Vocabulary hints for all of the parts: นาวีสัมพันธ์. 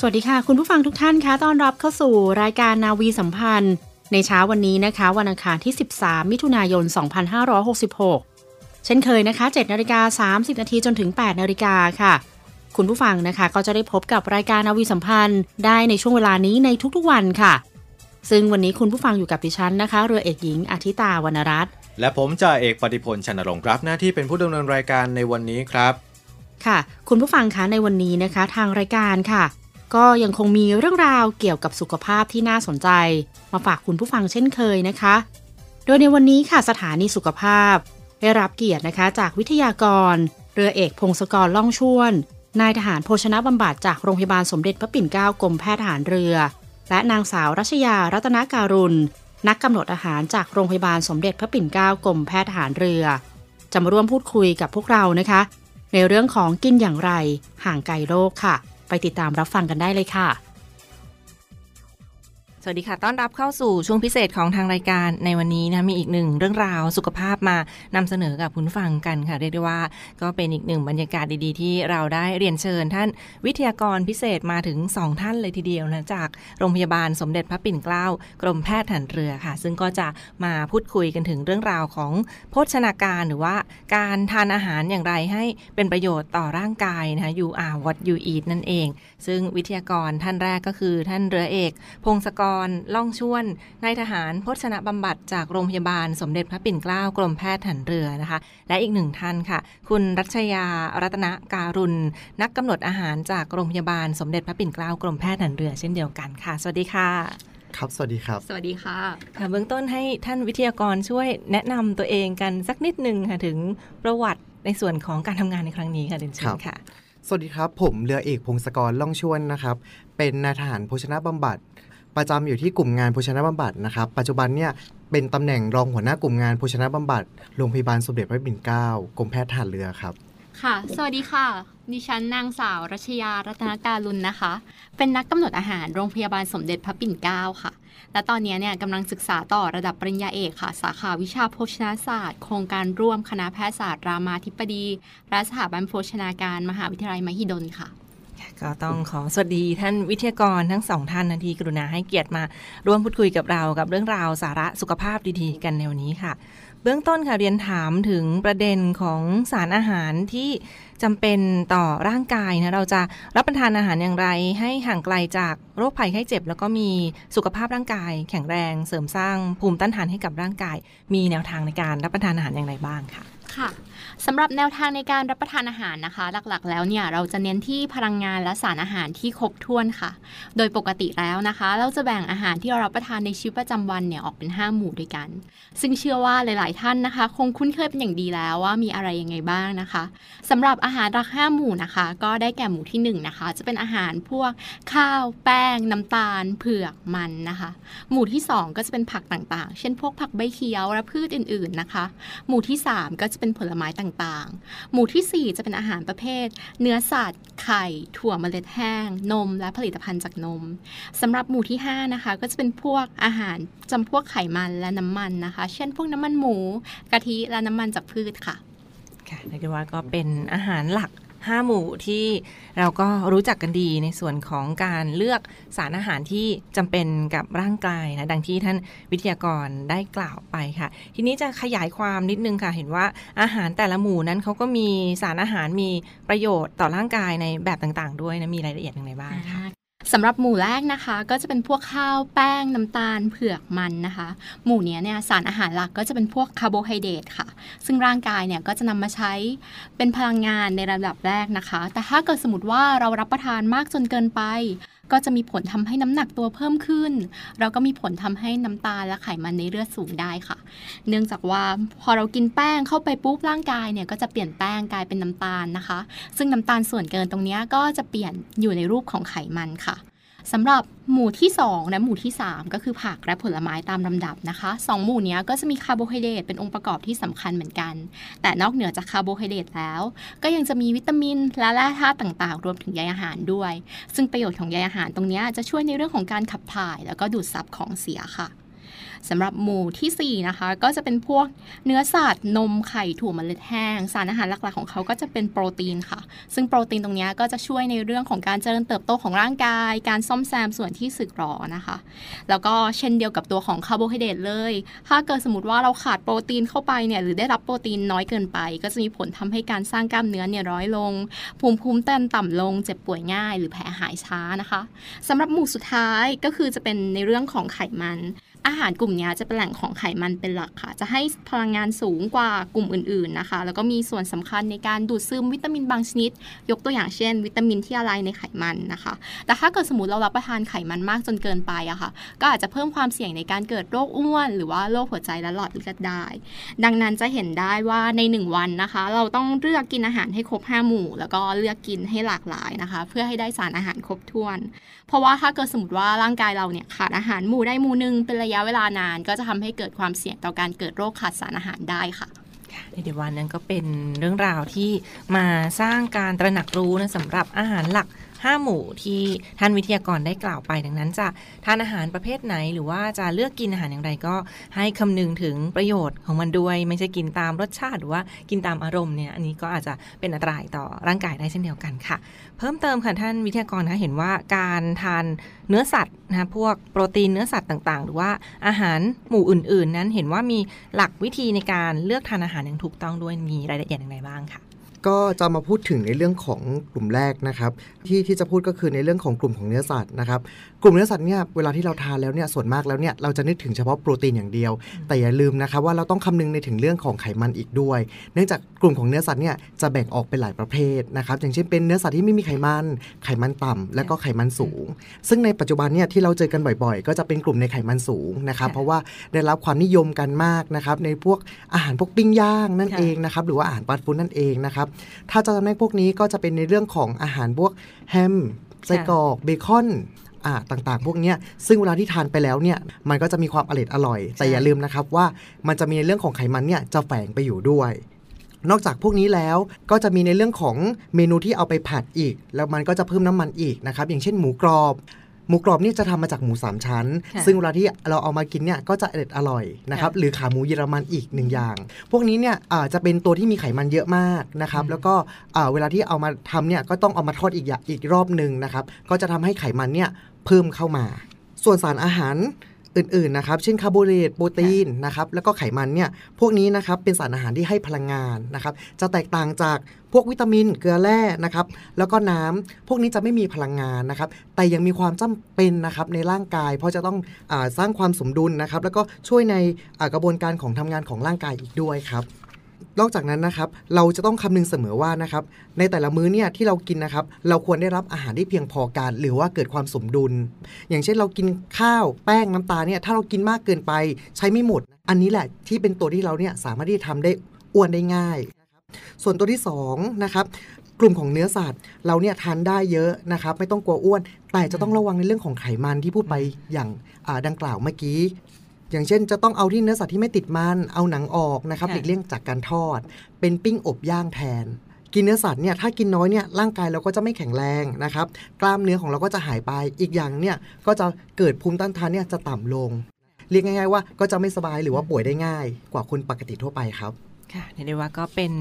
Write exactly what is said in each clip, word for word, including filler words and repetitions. สวัสดีค่ะคุณผู้ฟังทุกท่านคะต้อนรับเข้าสู่รายการนาวีสัมพันธ์ในเช้าวันนี้นะคะวันอังคารที่สิบสามมิถุนายนสองพันห้าร้อยหกสิบหกเช่นเคยนะคะเจ็ดนาฬิกาสามสิบนาทีจนถึงแปดนาฬิกาค่ะคุณผู้ฟังนะคะก็จะได้พบกับรายการนาวีสัมพันธ์ได้ในช่วงเวลานี้ในทุกๆวันค่ะซึ่งวันนี้คุณผู้ฟังอยู่กับดิฉันนะคะเรือเอกหญิงอาทิตาวรรณรัตน์และผมจ่าเอกปฏิพลชนรงค์ครับหน้าที่เป็นผู้ดำเนินรายการในวันนี้ครับค่ะคุณผู้ฟังคะในวันนี้นะคะทางรายการค่ะก็ยังคงมีเรื่องราวเกี่ยวกับสุขภาพที่น่าสนใจมาฝากคุณผู้ฟังเช่นเคยนะคะโดยในวันนี้ค่ะสถานีสุขภาพได้รับเกียรตินะคะจากวิทยากรเรือเอกพงศกรล่องช่วนนายทหารโภชนบำบัดจากโรงพยาบาลสมเด็จพระปิ่นเกล้ากรมแพทย์ทหารเรือและนางสาวรัชยารัตนการุณนักกำหนดอาหารจากโรงพยาบาลสมเด็จพระปิ่นเกล้ากรมแพทย์ทหารเรือจะมาร่วมพูดคุยกับพวกเรานะคะในเรื่องของกินอย่างไรห่างไกลโรคค่ะไปติดตามรับฟังกันได้เลยค่ะสวัสดีค่ะต้อนรับเข้าสู่ช่วงพิเศษของทางรายการในวันนี้นะมีอีกหนึ่งเรื่องราวสุขภาพมานำเสนอกับคุณฟังกันค่ะเรียกได้ว่าก็เป็นอีกหนึ่งบรรยากาศดีๆที่เราได้เรียนเชิญท่านวิทยากรพิเศษมาถึงสองท่านเลยทีเดียวนะจากโรงพยาบาลสมเด็จพระปิ่นเกล้ากรมแพทย์ทหารเรือค่ะซึ่งก็จะมาพูดคุยกันถึงเรื่องราวของโภชนาการหรือว่าการทานอาหารอย่างไรให้เป็นประโยชน์ต่อร่างกายนะคะ You are what you eat นั่นเองซึ่งวิทยากรท่านแรกก็คือท่านเรือเอกพงศกรล่องช่วนนายทหารโภชนบำบัดจากโรงพยาบาลสมเด็จพระปิ่นเกล้ากรมแพทย์ทหารเรือนะคะและอีกหนึ่งท่านค่ะคุณรัชยารัตนการุณนักกำหนดอาหารจากโรงพยาบาลสมเด็จพระปิ่นเกล้ากรมแพทย์ทหารเรือเช่นเดียวกันค่ะสวัสดีค่ะครับสวัสดีครับสวัสดีค่ะค่ะเบื้องต้นให้ท่านวิทยากรช่วยแนะนำตัวเองกันสักนิดนึงค่ะถึงประวัติในส่วนของการทำงานในครั้งนี้ค่ะเด่นชัยค่ะสวัสดีครับผมเรือเอกพงศกรล่องช่วนนะครับเป็นนายทหารโภชนบำบัดประจำอยู่ที่กลุ่มงานโภชนบำบัดนะครับปัจจุบันเนี่ยเป็นตำแหน่งรองหัวหน้ากลุ่มงานโภชนบำบัดโรงพยาบาลสมเด็จพระปิ่นเกล้ากรมแพทย์ทหารเรือครับค่ะสวัสดีค่ะดิฉันนางสาวรัชยารัตนการุณนะคะเป็นนักกำหนดอาหารโรงพยาบาลสมเด็จพระปิ่นเกล้าค่ะและตอนนี้เนี่ยกำลังศึกษาต่อระดับปริญญาเอกค่ะสาขาวิชาโภชนาศาสตร์โครงการร่วมคณะแพทยศาสตร์รามาธิบดีและสถาบันโภชนาการมหาวิทยาลัยมหิดลค่ะก็ต้องขอสวัสดีท่านวิทยากรทั้งสองท่านที่กรุณาให้เกียรติมาร่วมพูดคุยกับเรากับเรื่องราวสาระสุขภาพดีๆกันในวันนี้ค่ะเบื้องต้นค่ะเรียนถามถึงประเด็นของสารอาหารที่จำเป็นต่อร่างกายนะเราจะรับประทานอาหารอย่างไรให้ห่างไกลจากโรคภัยไข้เจ็บแล้วก็มีสุขภาพร่างกายแข็งแรงเสริมสร้างภูมิต้านทานให้กับร่างกายมีแนวทางในการรับประทานอาหารอย่างไรบ้างค่ะค่ะสำหรับแนวทางในการรับประทานอาหารนะคะหลักๆแล้วเนี่ยเราจะเน้นที่พลังงานและสารอาหารที่ครบถ้วนค่ะโดยปกติแล้วนะคะเราจะแบ่งอาหารที่เรารับประทานในชีวิตประจำวันเนี่ยออกเป็นห้าหมู่ด้วยกันซึ่งเชื่อว่าหลายๆท่านนะคะคงคุ้นเคยเป็นอย่างดีแล้วว่ามีอะไรยังไงบ้างนะคะสำหรับอาหารหลักห้าหมู่นะคะก็ได้แก่หมู่ที่หนึ่งนะคะจะเป็นอาหารพวกข้าวแป้งน้ำตาลเผือกมันนะคะหมู่ที่สองก็จะเป็นผักต่างๆเช่นพวกผักใบเขียวและพืชอื่นๆนะคะหมู่ที่สามก็จะเป็นผลไม้ต่างๆหมู่ที่สี่จะเป็นอาหารประเภทเนื้อสัตว์ไข่ถั่วเมล็ดแห้งนมและผลิตภัณฑ์จากนมสำหรับหมู่ที่ห้านะคะก็จะเป็นพวกอาหารจำพวกไขมันและน้ำมันนะคะเช่นพวกน้ำมันหมูกะทิและน้ำมันจากพืชค่ะค่ะเรียกได้ว่าก็เป็นอาหารหลัก ห้าหมู่ที่เราก็รู้จักกันดีในส่วนของการเลือกสารอาหารที่จำเป็นกับร่างกายนะดังที่ท่านวิทยากรได้กล่าวไปค่ะทีนี้จะขยายความนิดนึงค่ะเห็นว่าอาหารแต่ละหมู่นั้นเขาก็มีสารอาหารมีประโยชน์ต่อร่างกายในแบบต่างๆด้วยนะมีรายละเอียดอย่างไรบ้างคะสำหรับหมู่แรกนะคะก็จะเป็นพวกข้าวแป้งน้ำตาลเผือกมันนะคะหมู่นี้เนี่ยสารอาหารหลักก็จะเป็นพวกคาร์โบไฮเดรตค่ะซึ่งร่างกายเนี่ยก็จะนำมาใช้เป็นพลังงานในระดับแรกนะคะแต่ถ้าเกิดสมมติว่าเรารับประทานมากจนเกินไปก็จะมีผลทำให้น้ำหนักตัวเพิ่มขึ้นเราก็มีผลทำให้น้ำตาลและไขมันในเลือดสูงได้ค่ะเนื่องจากว่าพอเรากินแป้งเข้าไปปุ๊บร่างกายเนี่ยก็จะเปลี่ยนแป้งกลายเป็นน้ำตาลนะคะซึ่งน้ำตาลส่วนเกินตรงนี้ก็จะเปลี่ยนอยู่ในรูปของไขมันค่ะสำหรับหมู่ที่สองและหมู่ที่สามก็คือผักและผลไม้ตามลำดับนะคะสองหมู่นี้ก็จะมีคาร์โบไฮเดรตเป็นองค์ประกอบที่สำคัญเหมือนกันแต่นอกเหนือจากคาร์โบไฮเดรตแล้วก็ยังจะมีวิตามินและแร่ธาตุต่างๆรวมถึงใยอาหารด้วยซึ่งประโยชน์ของใยอาหารตรงนี้จะช่วยในเรื่องของการขับถ่ายแล้วก็ดูดซับของเสียค่ะสำหรับหมู่ที่สี่นะคะก็จะเป็นพวกเนื้อสัตว์นมไข่ถั่วเมล็ดแห้งสารอาหารหลักๆของเขาก็จะเป็นโปรตีนค่ะซึ่งโปรตีนตรงนี้ก็จะช่วยในเรื่องของการเจริญเติบโตของร่างกายการซ่อมแซมส่วนที่สึกหรอนะคะแล้วก็เช่นเดียวกับตัวของคาร์โบไฮเดรตเลยถ้าเกิดสมมติว่าเราขาดโปรตีนเข้าไปเนี่ยหรือได้รับโปรตีนน้อยเกินไปก็จะมีผลทำให้การสร้างกล้ามเนื้อเนี่ยน้อยลงภูมิคุ้มกันต่ำลงเจ็บป่วยง่ายหรือแผลหายช้านะคะสำหรับหมู่สุดท้ายก็คือจะเป็นในเรื่องของไขมันอาหารกลุ่มนี้จะเป็นแหล่งของไขมันเป็นหลักค่ะจะให้พลังงานสูงกว่ากลุ่มอื่นๆนะคะแล้วก็มีส่วนสำคัญในการดูดซึมวิตามินบางชนิดยกตัวอย่างเช่นวิตามินที่ละลายในไขมันนะคะแต่ถ้าเกิดสมมติเรารับประทานไขมันมากจนเกินไปอะค่ะก็อาจจะเพิ่มความเสี่ยงในการเกิดโรคอ้วนหรือว่าโรคหัวใจและหลอดเลือดได้ดังนั้นจะเห็นได้ว่าในหนึ่งวันนะคะเราต้องเลือกกินอาหารให้ครบห้าหมู่แล้วก็เลือกกินให้หลากหลายนะคะเพื่อให้ได้สารอาหารครบถ้วนเพราะว่าถ้าเกิดสมมติว่าร่างกายเราเนี่ยขาดอาหารหมู่ได้หมู่นึงเป็นระยะเวลานานก็จะทำให้เกิดความเสี่ยงต่อการเกิดโรคขาดสารอาหารได้ค่ะในเดี๋ยววันนั้นก็เป็นเรื่องราวที่มาสร้างการตระหนักรู้นะสำหรับอาหารหลักห้าหมู่ที่ท่านวิทยากรได้กล่าวไปดังนั้นจะทานอาหารประเภทไหนหรือว่าจะเลือกกินอาหารอย่างไรก็ให้คำนึงถึงประโยชน์ของมันด้วยไม่ใช่กินตามรสชาติหรือว่ากินตามอารมณ์เนี่ยอันนี้ก็อาจจะเป็นอันตรายต่อร่างกายได้เช่นเดียวกันค่ะเพิ่มเติมค่ะท่านวิทยากรนะเห็นว่าการทานเนื้อสัตว์นะพวกโปรตีนเนื้อสัตว์ต่างๆหรือว่าอาหารหมู่อื่นๆนั้นเห็นว่ามีหลักวิธีในการเลือกทานอาหารอย่างถูกต้องด้วยมีรายละเอียดอย่างไรบ้างค่ะก็จะมาพูดถึงในเรื่องของกลุ่มแรกนะครับที่ที่จะพูดก็คือในเรื่องของกลุ่มของเนื้อสัตว์นะครับกลุ่มเนื้อสัตว์เนี่ยเวลาที่เราทานแล้วเนี่ยส่วนมากแล้วเนี่ยเราจะนึกถึงเฉพาะโปรตีนอย่างเดียวแต่อย่าลืมนะคะว่าเราต้องคำนึงในถึงเรื่องของไขมันอีกด้วยเนื่องจากกลุ่มของเนื้อสัตว์เนี่ยจะแบ่งออกเป็นหลายประเภทนะครับอย่างเช่นเป็นเนื้อสัตว์ที่ไม่มีไขมันไขมันต่ำและก็ไขมันสูงซึ่งในปัจจุบันเนี่ยที่เราเจอกันบ่อยๆก็จะเป็นกลุ่มในไขมันสูงนะครับเพราะว่าได้รับความนิยมกันมากนะครับในพวกอาหารพวกปิ้งย่างนั่นเองนะครับหรือว่าอาหารฟาสต์ฟู้ดนั่นเองนะครับถ้าจะจำแนกพวกนี้ก็จะเป็นในเรื่องของอาหารพวกแฮมไส้กรอกเบคอนต่างๆพวกนี้ซึ่งเวลาที่ทานไปแล้วเนี่ยมันก็จะมีความอร่อยอร่อยแต่อย่าลืมนะครับว่ามันจะมีในเรื่องของไขมันเนี่ยจะแฝงไปอยู่ด้วยนอกจากพวกนี้แล้วก็จะมีในเรื่องของเมนูที่เอาไปผัดอีกแล้วมันก็จะเพิ่มน้ำมันอีกนะครับอย่างเช่นหมูกรอบหมูกรอบนี่จะทำมาจากหมูสามชั้นซึ่งเวลาที่เราเอามากินเนี่ยก็จะอร่อยนะครับหรือขาหมูเยอรมันอีกหนึ่งอย่างพวกนี้เนี่ยจะเป็นตัวที่มีไขมันเยอะมากนะครับแล้วก็เวลาที่เอามาทำเนี่ยก็ต้องเอามาทอดอีกอย่างอีกรอบนึงนะครับก็จะทำให้ไขมันเนี่ยเพิ่มเข้ามาส่วนสารอาหารอื่นๆนะครับเช่นคาร์โบไฮเดรตโปรตีนนะครับแล้วก็ไขมันเนี่ยพวกนี้นะครับเป็นสารอาหารที่ให้พลังงานนะครับจะแตกต่างจากพวกวิตามินเกลือแร่นะครับแล้วก็น้ำพวกนี้จะไม่มีพลังงานนะครับแต่ยังมีความจำเป็นนะครับในร่างกายเพราะจะต้องอ่าสร้างความสมดุลนะครับแล้วก็ช่วยในกระบวนการของทำงานของร่างกายอีกด้วยครับนอกจากนั้นนะครับเราจะต้องคำนึงเสมอว่านะครับในแต่ละมื้อเนี่ยที่เรากินนะครับเราควรได้รับอาหารที่เพียงพอกันหรือว่าเกิดความสมดุลอย่างเช่นเรากินข้าวแป้งน้ำตาลเนี่ยถ้าเรากินมากเกินไปใช้ไม่หมดอันนี้แหละที่เป็นตัวที่เราเนี่ยสามารถที่ทำได้อ้วนได้ง่ายส่วนตัวที่สองนะครับกลุ่มของเนื้อสัตว์เราเนี่ยทานได้เยอะนะครับไม่ต้องกลัวอ้วนแต่จะต้องระวังในเรื่องของไขมันที่พูดไปอย่างดังกล่าวเมื่อกี้อย่างเช่นจะต้องเอาที่เนื้อสัตว์ที่ไม่ติดมันเอาหนังออกนะครับหลีกเลี่ยงจากการทอดเป็นปิ้งอบย่างแทนกินเนื้อสัตว์เนี่ยถ้ากินน้อยเนี่ยร่างกายเราก็จะไม่แข็งแรงนะครับกล้ามเนื้อของเราก็จะหายไปอีกอย่างเนี่ยก็จะเกิดภูมิต้านทานเนี่ยจะต่ำลงเรียกง่ายๆว่าก็จะไม่สบายหรือว่าป่วยได้ง่ายกว่าคนปกติทั่วไปครับ ค่ะเรียกได้ว่าก็เป็น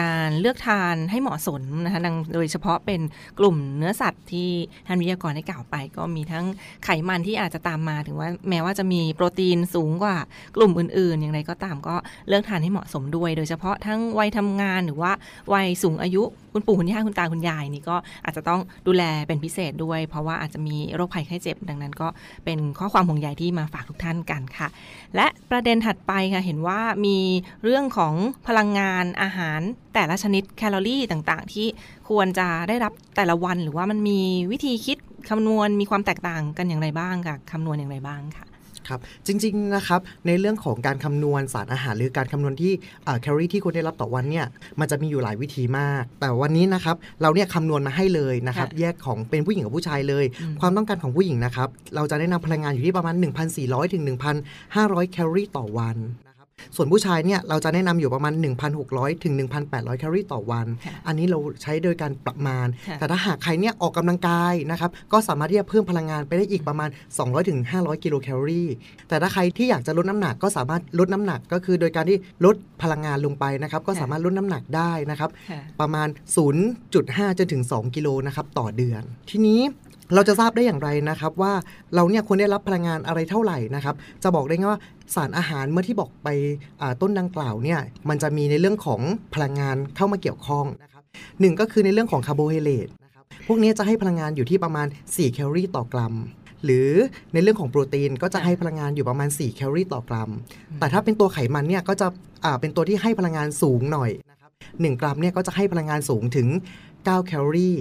การเลือกทานให้เหมาะสมนะคะโดยเฉพาะเป็นกลุ่มเนื้อสัตว์ที่ท่านวิทยากรได้กล่าวไปก็มีทั้งไขมันที่อาจจะตามมาถึงว่าแม้ว่าจะมีโปรตีนสูงกว่ากลุ่มอื่นๆอย่างไรก็ตามก็เลือกทานให้เหมาะสมด้วยโดยเฉพาะทั้งวัยทำงานหรือว่าวัยสูงอายุคุณปู่คุณย่าคุณตาคุณยายนี่ก็อาจจะต้องดูแลเป็นพิเศษด้วยเพราะว่าอาจจะมีโรคภัยไข้เจ็บดังนั้นก็เป็นข้อความห่วงใยที่มาฝากทุกท่านกันค่ะและประเด็นถัดไปค่ะเห็นว่ามีเรื่องของพลังงานอาหารแต่ละชนิดแคลอรี่ต่างๆที่ควรจะได้รับแต่ละวันหรือว่ามันมีวิธีคิดคำนวณมีความแตกต่างกันอย่างไรบ้างค่ะคำนวณอย่างไรบ้างค่ะครับจริงๆนะครับในเรื่องของการคำนวณสารอาหารหรือการคำนวณที่แคลอรี่ที่คุณได้รับต่อวันเนี่ยมันจะมีอยู่หลายวิธีมากแต่วันนี้นะครับเราเนี่ยคำนวณมาให้เลยนะครับแยกของเป็นผู้หญิงกับผู้ชายเลยความต้องการของผู้หญิงนะครับเราจะได้นำพลังงานอยู่ที่ประมาณ หนึ่งพันสี่ร้อยถึงหนึ่งพันห้าร้อย แคลอรี่ต่อวันส่วนผู้ชายเนี่ยเราจะแนะนำอยู่ประมาณ หนึ่งพันหกร้อยถึงหนึ่งพันแปดร้อย แคลอรี่ต่อวันอันนี้เราใช้โดยการประมาณแต่ถ้าหากใครเนี่ยออกกำลังกายนะครับก็สามารถที่จะเพิ่มพลังงานไปได้อีกประมาณ สองร้อยถึงห้าร้อย กิโลแคลอรี่แต่ถ้าใครที่อยากจะลดน้ำหนักก็สามารถลดน้ำหนักก็คือโดยการที่ลดพลังงานลงไปนะครับก็สามารถลดน้ำหนักได้นะครับประมาณ ศูนย์จุดห้าจนถึงสอง กิโลนะครับต่อเดือนทีนี้เราจะทราบได้อย่างไรนะครับว่าเราเนี่ยควรได้รับพลังงานอะไรเท่าไหร่นะครับจะบอกได้ไงว่าสารอาหารเมื่อที่บอกไปต้นดังกล่าวเนี่ยมันจะมีในเรื่องของพลังงานเข้ามาเกี่ยวข้องนะครับหนึ่งก็คือในเรื่องของคาร์โบไฮเดรตนะครับพวกนี้จะให้พลังงานอยู่ที่ประมาณสี่แคลอรี่ต่อกรัมหรือในเรื่องของโปรตีนก็จะให้พลังงานอยู่ประมาณสี่แคลอรี่ต่อกรัมแต่ถ้าเป็นตัวไขมันเนี่ยก็จะเป็นตัวที่ให้พลังงานสูงหน่อยนะครับหนึ่งกรัมเนี่ยก็จะให้พลังงานสูงถึงเก้าแคลอรี่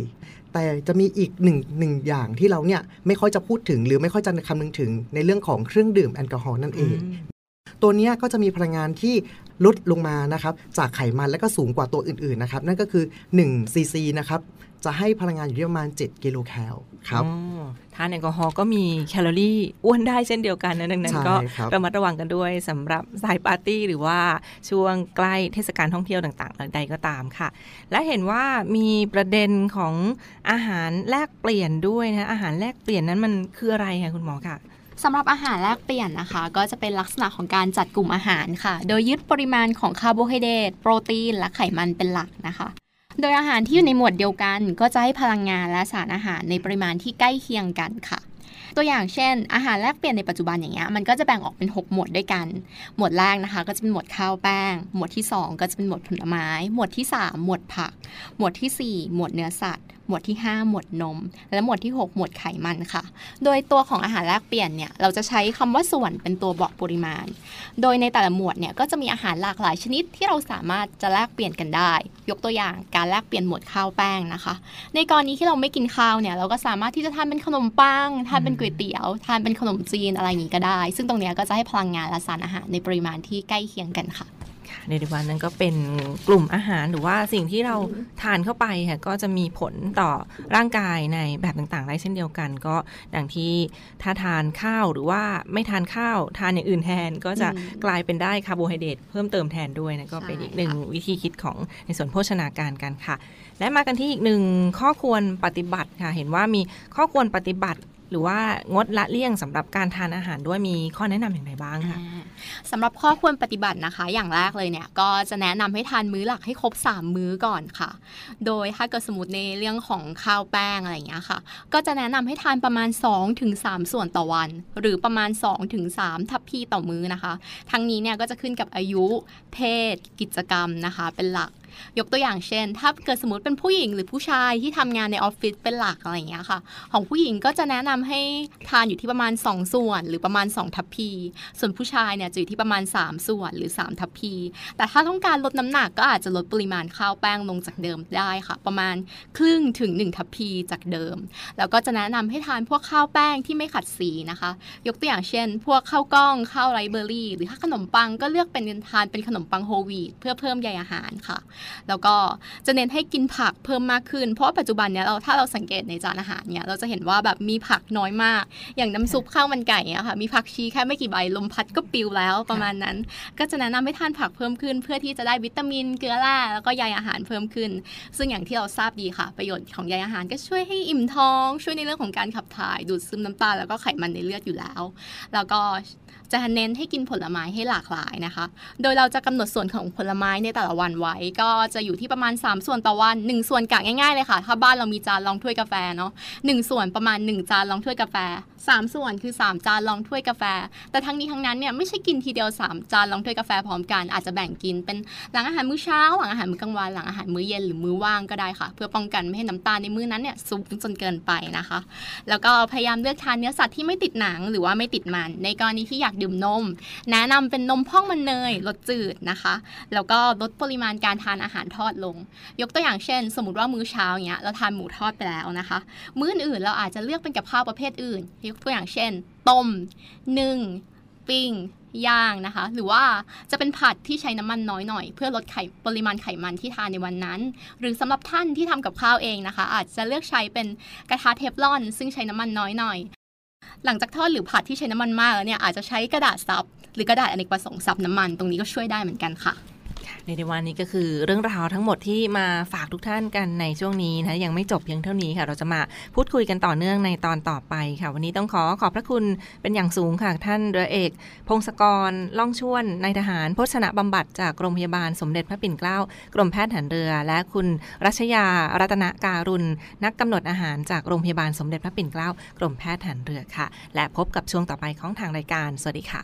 แต่จะมีอีกหนึ่งหนึ่งอย่างที่เราเนี่ยไม่ค่อยจะพูดถึงหรือไม่ค่อยจะคำนึงถึงในเรื่องของเครื่องดื่มแอลกอฮอล์นั่นเองตัวนี้ก็จะมีพลังงานที่ลดลงมานะครับจากไขมันและก็สูงกว่าตัวอื่นๆนะครับนั่นก็คือหนึ่งซีซีนะครับจะให้พลังงานอยู่ที่ประมาณเจ็ดกิโลแคลครับทานแอลกอฮอล์ก็มีแคลอรี่อ้วนได้เช่นเดียวกันนะดังนั้นก็ระมัดระวังกันด้วยสำหรับสายปาร์ตี้หรือว่าช่วงใกล้เทศกาลท่องเที่ยวต่างๆใดก็ตามค่ะและเห็นว่ามีประเด็นของอาหารแลกเปลี่ยนด้วยนะอาหารแลกเปลี่ยนนั้นมันคืออะไรคะคุณหมอคะสำหรับอาหารแลกเปลี่ยนนะคะก็จะเป็นลักษณะของการจัดกลุ่มอาหารค่ะโดยยึดปริมาณของคาร์โบไฮเดรตโปรตีนและไขมันเป็นหลักนะคะโดยอาหารที่อยู่ในหมวดเดียวกันก็จะให้พลังงานและสารอาหารในปริมาณที่ใกล้เคียงกันค่ะตัวอย่างเช่นอาหารแลกเปลี่ยนในปัจจุบันอย่างเงี้ยมันก็จะแบ่งออกเป็นหกหมวดด้วยกันหมวดแรกนะคะก็จะเป็นหมวดข้าวแป้งหมวดที่สองก็จะเป็นหมวดผลไม้หมวดที่สามหมวดผักหมวดที่สี่หมวดเนื้อสัตว์หมวดที่ห้าหมวดนมและหมวดที่หกหมวดไขมันค่ะโดยตัวของอาหารแลกเปลี่ยนเนี่ยเราจะใช้คำว่าส่วนเป็นตัวบอกปริมาณโดยในแต่ละหมวดเนี่ยก็จะมีอาหารหลากหลายชนิดที่เราสามารถจะแลกเปลี่ยนกันได้ยกตัวอย่างการแลกเปลี่ยนหมวดข้าวแป้งนะคะในกรณีที่เราไม่กินข้าวเนี่ยเราก็สามารถที่จะทานเป็นขนมปังทานเป็นก๋วยเตี๋ยวทานเป็นขนมจีนอะไรอย่างนี้ก็ได้ซึ่งตรงนี้ก็จะให้พลังงานและสารอาหารในปริมาณที่ใกล้เคียงกันค่ะในเดือนวันนั้นก็เป็นกลุ่มอาหารหรือว่าสิ่งที่เราทานเข้าไปค่ะก็จะมีผลต่อร่างกายในแบบต่างๆได้เช่นเดียวกันก็ดังที่ถ้าทานข้าวหรือว่าไม่ทานข้าวทานอย่างอื่นแทนก็จะกลายเป็นได้คาร์โบไฮเดรตเพิ่มเติมแทนด้วยนะก็เป็นอีกหนึ่งวิธีคิดของในส่วนโภชนาการกันค่ะและมากันที่อีกหนึ่งข้อควรปฏิบัติค่ะเห็นว่ามีข้อควรปฏิบัติหรือว่างดละเลี่ยงสำหรับการทานอาหารด้วยมีข้อแนะนำอย่างไรบ้างคะสำหรับข้อควรปฏิบัตินะคะอย่างแรกเลยเนี่ยก็จะแนะนำให้ทานมื้อหลักให้ครบสามมื้อก่อนค่ะโดยถ้าเกิดสมมติในเรื่องของข้าวแป้งอะไรอย่างเงี้ยค่ะก็จะแนะนำให้ทานประมาณ สองถึงสาม ส่วนต่อวันหรือประมาณ สองถึงสาม ทัพพีต่อมื้อนะคะทั้งนี้เนี่ยก็จะขึ้นกับอายุเพศกิจกรรมนะคะเป็นหลักยกตัวอย่างเช่นถ้าเกิดสมมติเป็นผู้หญิงหรือผู้ชายที่ทำงานในออฟฟิศเป็นหลักอะไรอย่างเงี้ยค่ะของผู้หญิงก็จะแนะนำให้ทานอยู่ที่ประมาณสองส่วนหรือประมาณสองทัพพีส่วนผู้ชายเนี่ยจะอยู่ที่ประมาณสามส่วนหรือสามทัพพีแต่ถ้าต้องการลดน้ำหนักก็อาจจะลดปริมาณข้าวแป้งลงจากเดิมได้ค่ะประมาณครึ่งถึงหนึ่งทัพพีจากเดิมแล้วก็จะแนะนำให้ทานพวกข้าวแป้งที่ไม่ขัดสีนะคะยกตัวอย่างเช่นพวกข้าวกล้องข้าวไรเบอรี่หรือถ้าขนมปังก็เลือกเป็นทานเป็นขนมปังโฮลวีตเพื่อเพิ่มใยอาหารค่ะ แล้วก็จะเน้นให้กินผักเพิ่มมากขึ้นเพราะปัจจุบันเนี้ยเราถ้าเราสังเกตในจานอาหารเนี่ยเราจะเห็นว่าแบบมีผักน้อยมากอย่างน้ำซุปข้าวมันไก่เนี่ยค่ะมีผักชีแค่ไม่กี่ใบลมพัดก็ปิวแล้วประมาณนั้นก็จะแนะนำให้ทานผักเพิ่มขึ้นเพื่อที่จะได้วิตามินเกลือแร่แล้วก็ใยอาหารเพิ่มขึ้นซึ่งอย่างที่เราทราบดีค่ะประโยชน์ของใยอาหารก็ช่วยให้อิ่มท้องช่วยในเรื่องของการขับถ่ายดูดซึมน้ำตาลแล้วก็ไขมันในเลือดอยู่แล้วแล้วก็จะเน้นให้กินผลไม้ให้หลากหลายนะคะโดยเราจะกำหนดส่วนของผลไม้ในแต่ละวันไว้ก็จะอยู่ที่ประมาณสามส่วนต่อวันหนึ่งส่วนกะง่ายๆเลยค่ะถ้าบ้านเรามีจานรองถ้วยกาแฟเนาะหนึ่งส่วนประมาณหนึ่งจานรองถ้วยกาแฟสามส่วนคือสามจานรองถ้วยกาแฟแต่ทั้งนี้ทั้งนั้นเนี่ยไม่ใช่กินทีเดียวสามจานรองถ้วยกาแฟพร้อมกันอาจจะแบ่งกินเป็นหลังอาหารมื้อเช้าหลังอาหารมื้อกลางวันหลังอาหารมื้อเย็นหรือมื้อว่างก็ได้ค่ะเพื่อป้องกันไม่ให้น้ำตาลในมื้อนั้นเนี่ยสูงจนเกินไปนะคะแล้วก็พยายามเลือกทานเนื้อสัตว์ที่ไม่ติดหนังหรือว่าไม่ติดมันในกรณีที่อยากดื่มนมแนะนำเป็นนมพ่องมันเนยลดจืดนะคะแล้วก็ลดปริมาณการทานอาหารทอดลงยกตัวอย่างเช่นสมมติว่ามื้อเช้าเนี้ยเราทานหมูทอดไปแล้วนะคะมื้ออื่นเราอาจจะเลือกเป็นกับข้าวประเภทอื่นยกตัวอย่างเช่นต้มนึ่งปิ้งย่างนะคะหรือว่าจะเป็นผัดที่ใช้น้ำมันน้อยหน่อยเพื่อลดไขปริมาณไขมันที่ทานในวันนั้นหรือสำหรับท่านที่ทำกับข้าวเองนะคะอาจจะเลือกใช้เป็นกระทะเทฟลอนซึ่งใช้น้ำมันน้อยหน่อยหลังจากทอดหรือผัดที่ใช้น้ำมันมากแล้วเนี่ยอาจจะใช้กระดาษซับหรือกระดาษอเนกประสงค์ซับน้ำมันตรงนี้ก็ช่วยได้เหมือนกันค่ะในวันนี้ก็คือเรื่องราวทั้งหมดที่มาฝากทุกท่านกันในช่วงนี้นะยังไม่จบเพียงเท่านี้ค่ะเราจะมาพูดคุยกันต่อเนื่องในตอนต่อไปค่ะวันนี้ต้องขอขอบพระคุณเป็นอย่างสูงค่ะท่านเรือเอกพงศกรล่องชวนนายทหารโภชนะบำบัดจากโรงพยาบาลสมเด็จพระปิ่นเกล้ากรมแพทย์ทหารเรือและคุณรัชยารัตนการุณนักกำหนดอาหารจากโรงพยาบาลสมเด็จพระปิ่นเกล้ากรมแพทย์ทหารเรือค่ะและพบกับช่วงต่อไปของทางรายการสวัสดีค่ะ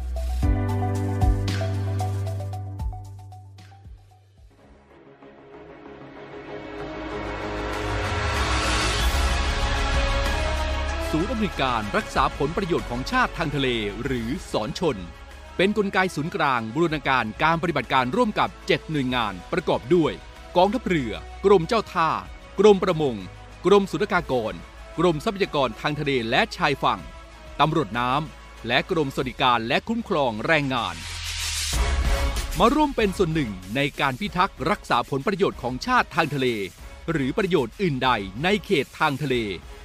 ศูนย์อำนวยการรักษาผลประโยชน์ของชาติทางทะเลหรือสอนชนเป็นกลไกศูนย์กลางบูรณาการการปฏิบัติการร่วมกับเจ็ดหน่วยงานประกอบด้วยกองทัพเรือกรมเจ้าท่ากรมประมงกรมศุลกากรกรมทรัพยากรทางทะเลและชายฝั่งตำรวจน้ำและกรมสวัสดิการและคุ้มครองแรงงานมาร่วมเป็นส่วนหนึ่งในการพิทักษ์รักษาผลประโยชน์ของชาติทางทะเลหรือประโยชน์อื่นใดในเขตทางทะเล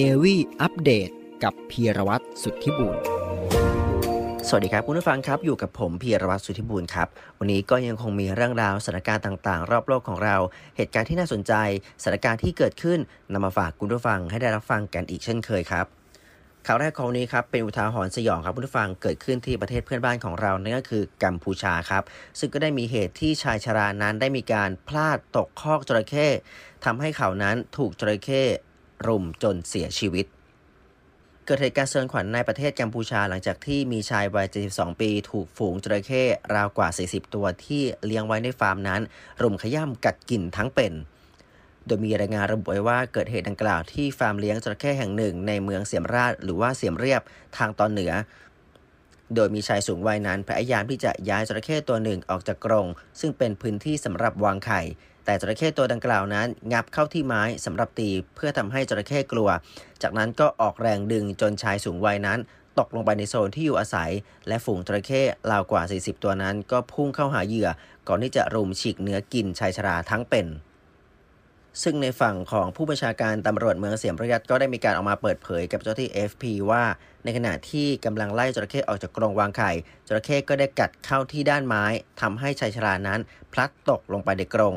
Navy อัปเดตกับพีรวัตรสุทธิบุญสวัสดีครับคุณผู้ฟังครับอยู่กับผมพีรวัตรสุทธิบุญครับวันนี้ก็ยังคงมีเรื่องราวสถานการณ์ต่างๆรอบโลกของเราเหตุการณ์ที่น่าสนใจสถานการณ์ที่เกิดขึ้นนำมาฝากคุณผู้ฟังให้ได้รับฟังกันอีกเช่นเคยครับข่าวแรกของนี้ครับเป็นอุทาหรณ์สยองครับคุณผู้ฟังเกิดขึ้นที่ประเทศเพื่อนบ้านของเรานั่นก็คือกัมพูชาครับซึ่งก็ได้มีเหตุที่ชายชรานั้นได้มีการพลาดตกคอกจระเข้ทำให้เขานั้นถูกจระเข้รุมจนเสียชีวิตเกิดเหตุการณ์สะเทือนขวัญในประเทศกัมพูชาหลังจากที่มีชายวัยเจ็ดสิบสองปีถูกฝูงจระเข้ราวกว่าสี่สิบตัวที่เลี้ยงไว้ในฟาร์มนั้นรุมขย่ำกัดกินทั้งเป็นโดยมีรายงานระบุไว้ว่าเกิดเหตุดังกล่าวที่ฟาร์มเลี้ยงจระเข้แห่งหนึ่งในเมืองเสียมราชหรือว่าเสียมเรียบทางตอนเหนือโดยมีชายสูงวัยนั้นพยายามที่จะย้ายจระเข้ตัวหนึ่งออกจากกรงซึ่งเป็นพื้นที่สำหรับวางไข่แต่จระเข้ตัวดังกล่าวนั้นงับเข้าที่ไม้สำหรับตีเพื่อทำให้จระเข้กลัวจากนั้นก็ออกแรงดึงจนชายสูงวัยนั้นตกลงไปในโซนที่อยู่อาศัยและฝูงจระเข้ราวกว่าสี่สิบตัวนั้นก็พุ่งเข้าหาเหยื่อก่อนที่จะรุมฉีกเนื้อกินชายชราทั้งเป็น ซึ่งในฝั่งของผู้บัญชาการตำรวจเมืองเสียมราชก็ได้มีการออกมาเปิดเผยกับเจ้าที่ เอฟ พี ว่าในขณะที่กำลังไล่จระเข้ออกจากกรงวางไข่จระเข้ก็ได้กัดเข้าที่ด้านไม้ทำให้ชายชรานั้นพลัดตกลงไปในกรง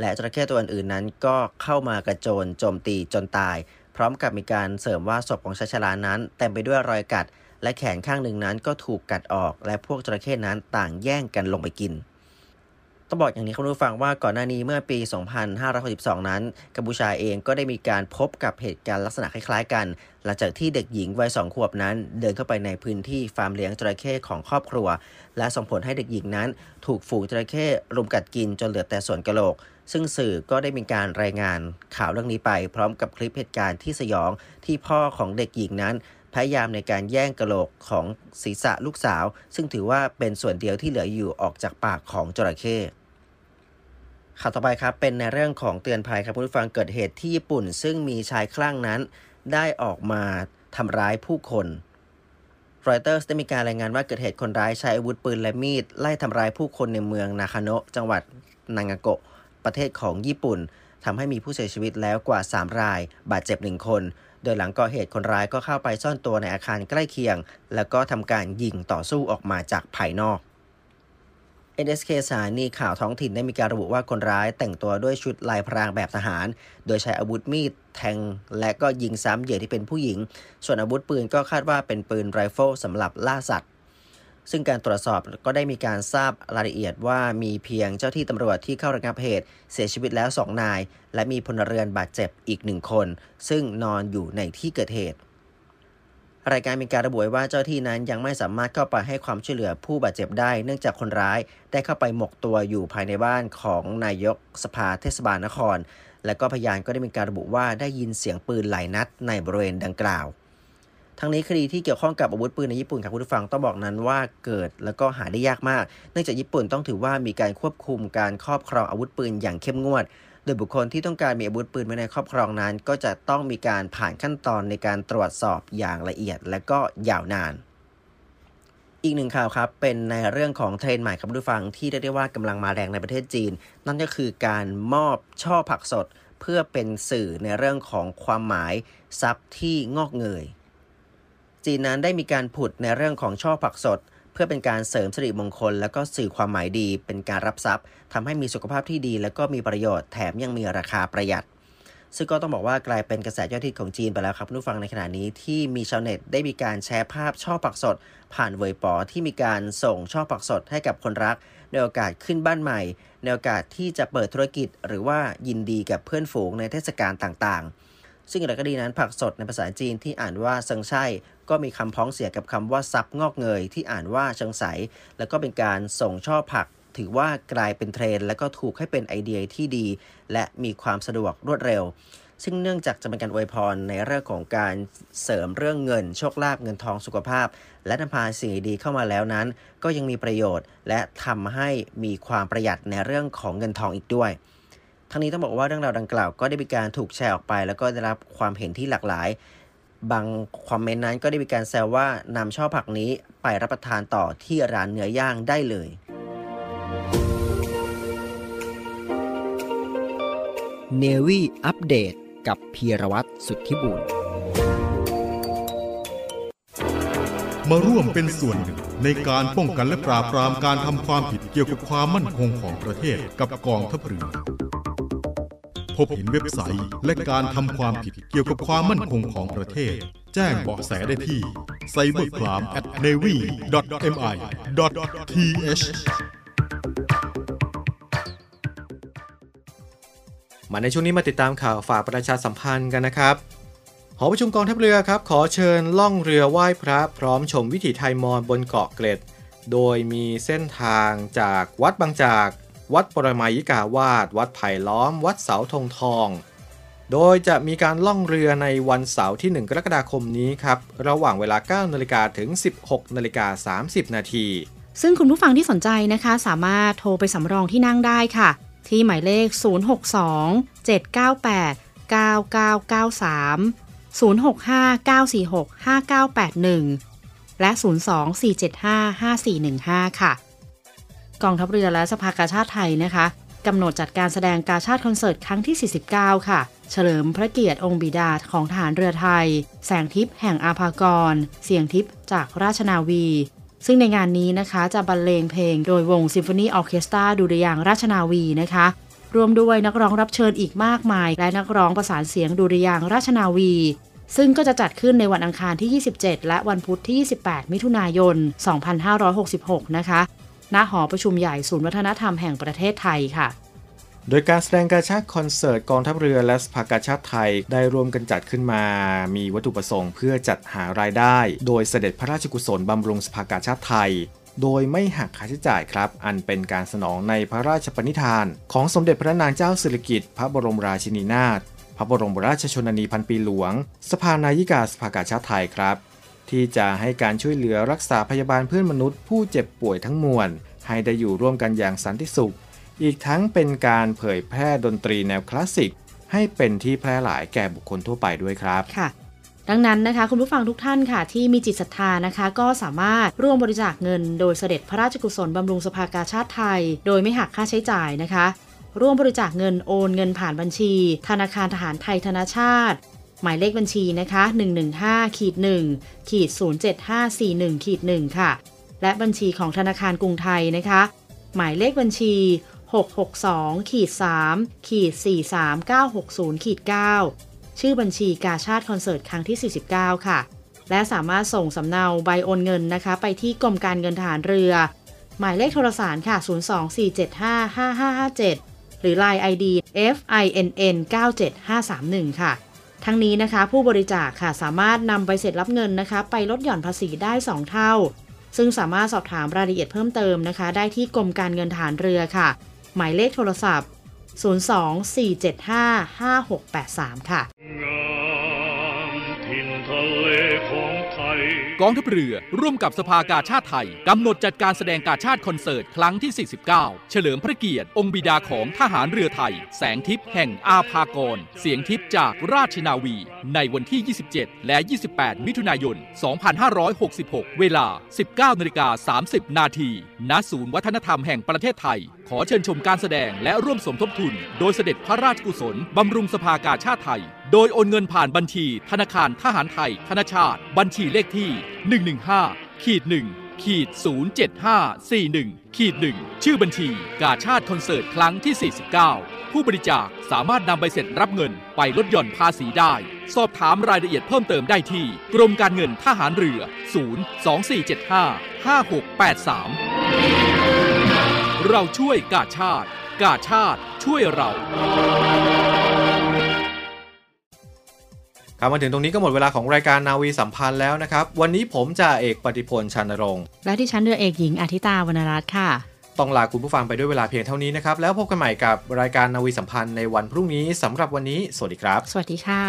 และจระเข้ตัวอื่นๆนั้นก็เข้ามากระโจนโจมตีจนตายพร้อมกับมีการเสริมว่าศพของชายชรานั้นเต็มไปด้วยรอยกัดและแขนข้างหนึ่งนั้นก็ถูกกัดออกและพวกจระเข้นั้นต่างแย่งกันลงไปกินต้องบอกอย่างนี้คุณผู้ฟังว่าก่อนหน้านี้เมื่อปี สองพันห้าร้อยหกสิบสอง นั้นกัมพูชาเองก็ได้มีการพบกับเหตุการณ์ลักษณะคล้ายๆกันหลังจากที่เด็กหญิงวัยสองขวบนั้นเดินเข้าไปในพื้นที่ฟาร์มเลี้ยงจระเข้ของครอบครัวและส่งผลให้เด็กหญิงนั้นถูกฝูงจระเข้รุมกัดกินจนเหลือแต่ส่วนกะโหลกซึ่งสื่อก็ได้มีการรายงานข่าวเรื่องนี้ไปพร้อมกับคลิปเหตุการณ์ที่สยองที่พ่อของเด็กหญิงนั้นพยายามในการแย่งกะโหลกของศีรษะลูกสาวซึ่งถือว่าเป็นส่วนเดียวที่เหลืออยู่ออกจากปากของจระเข้ข่าวต่อไปครับเป็นในเรื่องของเตือนภัยครับผู้ฟังเกิดเหตุที่ญี่ปุ่นซึ่งมีชายคลั่งนั้นได้ออกมาทำร้ายผู้คนรอยเตอร์สได้มีการรายงานว่าเกิดเหตุคนร้ายใช้อาวุธปืนและมีดไล่ทำร้ายผู้คนในเมืองนาคาโนะจังหวัดนางาโกะประเทศของญี่ปุ่นทำให้มีผู้เสียชีวิตแล้วกว่าสามรายบาดเจ็บหนึ่งคนโดยหลังก่อเหตุคนร้ายก็เข้าไปซ่อนตัวในอาคารใกล้เคียงแล้วก็ทำการยิงต่อสู้ออกมาจากภายนอก เอ็น เอส เค สถานีข่าวท้องถิ่นได้มีการระบุว่าคนร้ายแต่งตัวด้วยชุดลายพรางแบบทหารโดยใช้อาวุธมีดแทงและก็ยิงซ้ำเหยื่อที่เป็นผู้หญิงส่วนอาวุธปืนก็คาดว่าเป็นปืนไรเฟิลสำหรับล่าสัตว์ซึ่งการตรวจสอบก็ได้มีการทราบรายละเอียดว่ามีเพียงเจ้าที่ตำรวจที่เข้าระงับเหตุเสียชีวิตแล้วสองนายและมีพลเรือนบาดเจ็บอีกหนึ่งคนซึ่งนอนอยู่ในที่เกิดเหตุรายงานมีการระบุว่าเจ้าที่นั้นยังไม่สามารถเข้าไปให้ความช่วยเหลือผู้บาดเจ็บได้เนื่องจากคนร้ายได้เข้าไปหมกตัวอยู่ภายในบ้านของนายกสภาเทศบาลนครและก็พยานก็ได้มีการระบุว่าได้ยินเสียงปืนหลายนัดในบริเวณดังกล่าวทั้งนี้คดีที่เกี่ยวข้องกับอาวุธปืนในญี่ปุ่นครับคุณผู้ฟังต้องบอกนั้นว่าเกิดและก็หาได้ยากมากเนื่องจากญี่ปุ่นต้องถือว่ามีการควบคุมการครอบครองอาวุธปืนอย่างเข้มงวดโดยบุคคลที่ต้องการมีอาวุธปืนไว้ในครอบครองนั้นก็จะต้องมีการผ่านขั้นตอนในการตรวจสอบอย่างละเอียดและก็ยาวนานอีกหนึ่งข่าวครับเป็นในเรื่องของเทรนด์ใหม่ครับคุณผู้ฟังที่ได้ได้ว่ากำลังมาแรงในประเทศจีนนั่นก็คือการมอบช่อผักสดเพื่อเป็นสื่อในเรื่องของความหมายทรัพย์ที่งอกเงยจีนนั้นได้มีการผุดในเรื่องของช่อผักสดเพื่อเป็นการเสริมสิริมงคลและก็สื่อความหมายดีเป็นการรับทรัพย์ทำให้มีสุขภาพที่ดีและก็มีประโยชน์แถมยังมีราคาประหยัดซึ่งก็ต้องบอกว่ากลายเป็นกระแสยอดฮิตของจีนไปแล้วครับผู้ฟังในขณะนี้ที่มีชาวเน็ตได้มีการแชร์ภาพช่อผักสดผ่านเว็บปอที่มีการส่งช่อผักสดให้กับคนรักในโอกาสขึ้นบ้านใหม่ในโอกาสที่จะเปิดธุรกิจหรือว่ายินดีกับเพื่อนฝูงในเทศกาลต่างๆซึ่งอย่างไรก็ดีนั้นผักสดในภาษาจีนที่อ่านว่าเซิงไช่ก็มีคำพ้องเสียกับคำว่าซับงอกเงยที่อ่านว่าเชิงใสแล้วก็เป็นการส่งช่อผักถือว่ากลายเป็นเทรนด์และก็ถูกให้เป็นไอเดียที่ดีและมีความสะดวกรวดเร็วซึ่งเนื่องจากจะเป็นการอวยพรในเรื่องของการเสริมเรื่องเงินโชคลาภเงินทองสุขภาพและนำพาสิ่งดีเข้ามาแล้วนั้นก็ยังมีประโยชน์และทำให้มีความประหยัดในเรื่องของเงินทองอีกด้วยทั้งนี้ต้องบอกว่าเรื่องราวดังกล่าวก็ได้มีการถูกแชร์ออกไปแล้วก็ได้รับความเห็นที่หลากหลายบางคอมเมนต์นั้นก็ได้มีการแซวว่านำช่อผักนี้ไปรับประทานต่อที่ร้านเนื้อย่างได้เลยเนวี่อัปเดตกับพีรวัตรสุทธิบุญมาร่วมเป็นส่วนหนึ่งในการป้องกันและปราบปรามการทำความผิดเกี่ยวกับความมั่นคงของประเทศกับกองทัพเรือพบเห็นเว็บไซต์และการทำความผิดเกี่ยวกับความมั่นคงของประเทศแจ้งเบาะแสได้ที่ ไซเบอร์ไครม์ แอท เนวี่ ดอท เอ็ม ไอ ดอท ทีเอช มาในช่วงนี้มาติดตามข่าวฝ่ายประชาสัมพันธ์กันนะครับหอประชุมกองทัพเรือครับขอเชิญล่องเรือไหว้พระพร้อมชมวิถีไทยมอญบนเกาะเกร็ดโดยมีเส้นทางจากวัดบางจากวัดปรมัยยิกาวาสวัดไผ่ล้อมวัดเสาธงทองโดยจะมีการล่องเรือในวันเสาร์ที่หนึ่งกรกฎาคมนี้ครับระหว่างเวลา เก้านาฬิกา ถึง สิบหกนาฬิกาสามสิบนาที น. ซึ่งคุณผู้ฟังที่สนใจนะคะสามารถโทรไปสำรองที่นั่งได้ค่ะที่หมายเลขศูนย์ หก สอง เจ็ด เก้า แปด เก้า เก้า เก้า สาม ศูนย์ หก ห้า เก้า สี่ หก ห้า เก้า แปด หนึ่ง และศูนย์ สอง สี่ เจ็ด ห้า ห้า สี่ หนึ่ง ห้าค่ะกองทัพเรือและสภากาชาดไทยนะคะ กำหนดจัดการแสดงกาชาดคอนเสิร์ตครั้งที่สี่สิบเก้าค่ะเฉลิมพระเกียรติองค์บิดาของทหารเรือไทยแสงทิพย์แห่งอาภากรเสียงทิพย์จากราชนาวีซึ่งในงานนี้นะคะจะบรรเลงเพลงโดยวงซิมโฟนีออร์เคสตราดุริยางค์ราชนาวีนะคะรวมด้วยนักร้องรับเชิญอีกมากมายและนักร้องประสานเสียงดุริยางค์ราชนาวีซึ่งก็จะจัดขึ้นในวันอังคารที่ยี่สิบเจ็ดและวันพุธที่ยี่สิบแปดมิถุนายนสองพันห้าร้อยหกสิบหกนะคะณหอประชุมใหญ่ศูนย์วัฒนธรรมแห่งประเทศไทยค่ะโดยการแสดงกาชาดคอนเสิร์ตกองทัพเรือและสภากาชาดไทยได้ร่วมกันจัดขึ้นมามีวัตถุประสงค์เพื่อจัดหารายได้โดยเสด็จพระราชกุศลบำรุงสภากาชาดไทยโดยไม่หักค่าใช้จ่ายครับอันเป็นการสนองในพระราชปณิธานของสมเด็จพระนางเจ้าสิริกิติ์พระบรมราชินีนาถพระบรมราชชนนีพันปีหลวงสภานายิกาสภากาชาดไทยครับที่จะให้การช่วยเหลือรักษาพยาบาลเพื่อนมนุษย์ผู้เจ็บป่วยทั้งมวลให้ได้อยู่ร่วมกันอย่างสันติสุขอีกทั้งเป็นการเผยแพร่ดนตรีแนวคลาสสิกให้เป็นที่แพร่หลายแก่บุคคลทั่วไปด้วยครับค่ะดังนั้นนะคะคุณผู้ฟังทุกท่านค่ะที่มีจิตศรัทธานะคะก็สามารถร่วมบริจาคเงินโดยเสด็จพระราชกุศลบำรุงสภากาชาดไทยโดยไม่หักค่าใช้จ่ายนะคะร่วมบริจาคเงินโอนเงินผ่านบัญชีธนาคารทหารไทยธนชาติหมายเลขบัญชีนะคะ หนึ่ง หนึ่ง ห้า หนึ่ง ศูนย์ เจ็ด ห้า สี่ หนึ่ง หนึ่ง ค่ะและบัญชีของธนาคารกรุงไทยนะคะหมายเลขบัญชี หก หก สอง สาม สี่ สาม เก้า หก ศูนย์ เก้า ชื่อบัญชีกาชาดคอนเสิร์ตครั้งที่สี่สิบเก้าค่ะและสามารถส่งสำเนาใบโอนเงินนะคะไปที่กรมการเงินทหารเรือหมายเลขโทรสารค่ะศูนย์ สอง สี่ เจ็ด ห้า ห้า ห้า ห้า เจ็ดหรือ ไลน์ ไอ ดี เอฟ ไอ เอ็น เอ็น เก้า เจ็ด ห้า สาม หนึ่งค่ะทั้งนี้นะคะผู้บริจาคค่ะสามารถนำใบเสร็จรับเงินนะคะไปลดหย่อนภาษีได้สองเท่าซึ่งสามารถสอบถามรายละเอียดเพิ่มเติมนะคะได้ที่กรมการเงินฐานเรือค่ะหมายเลขโทรศัพท์ศูนย์ สอง สี่ เจ็ด ห้า ห้า หก แปด สามค่ะกองทัพเรือร่วมกับสภากาชาดไทยกำหนดจัดการแสดงกาชาดคอนเสิร์ตครั้งที่สี่สิบเก้าเฉลิมพระเกียรติองค์บิดาของทหารเรือไทยแสงทิพย์แห่งอาภากรเสียงทิพย์จากราชนาวีในวันที่ยี่สิบเจ็ดและยี่สิบแปดมิถุนายนสองพันห้าร้อยหกสิบหกเวลา สิบเก้านาฬิกาสามสิบนาที ณ ศูนย์วัฒนธรรมแห่งประเทศไทยขอเชิญชมการแสดงและร่วมสมทบทุนโดยเสด็จพระราชกุศลบำรุงสภากาชาดไทยโดยโอนเงินผ่านบัญชีธนาคารทหารไทยธนชาติบัญชีเลขที่ หนึ่ง หนึ่ง ห้า หนึ่ง ศูนย์ เจ็ด ห้า สี่ หนึ่ง หนึ่ง ชื่อบัญชีกาชาดคอนเสิร์ตครั้งที่สี่สิบเก้าผู้บริจาคสามารถนำใบเสร็จรับเงินไปลดหย่อนภาษีได้สอบถามรายละเอียดเพิ่มเติมได้ที่กรมการเงินทหารเรือศูนย์ สอง สี่ เจ็ด ห้า ห้า หก แปด สามเราช่วยกาชาดกาชาดช่วยเรามาถึงตรงนี้ก็หมดเวลาของรายการนาวีสัมพันธ์แล้วนะครับวันนี้ผมจ่าเอกปฏิพลชันนรงค์และดิฉันเรือเอกหญิงอาทิตาวรรณรัตน์ค่ะต้องลาคุณผู้ฟังไปด้วยเวลาเพียงเท่านี้นะครับแล้วพบกันใหม่กับรายการนาวีสัมพันธ์ในวันพรุ่งนี้สำหรับวันนี้สวัสดีครับสวัสดีค่ะ